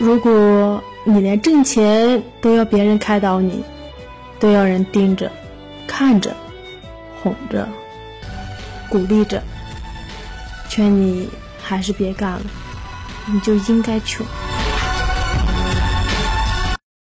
如果你连挣钱都要别人开导你，都要人盯着、看着、哄着、鼓励着，劝你还是别干了，你就应该穷。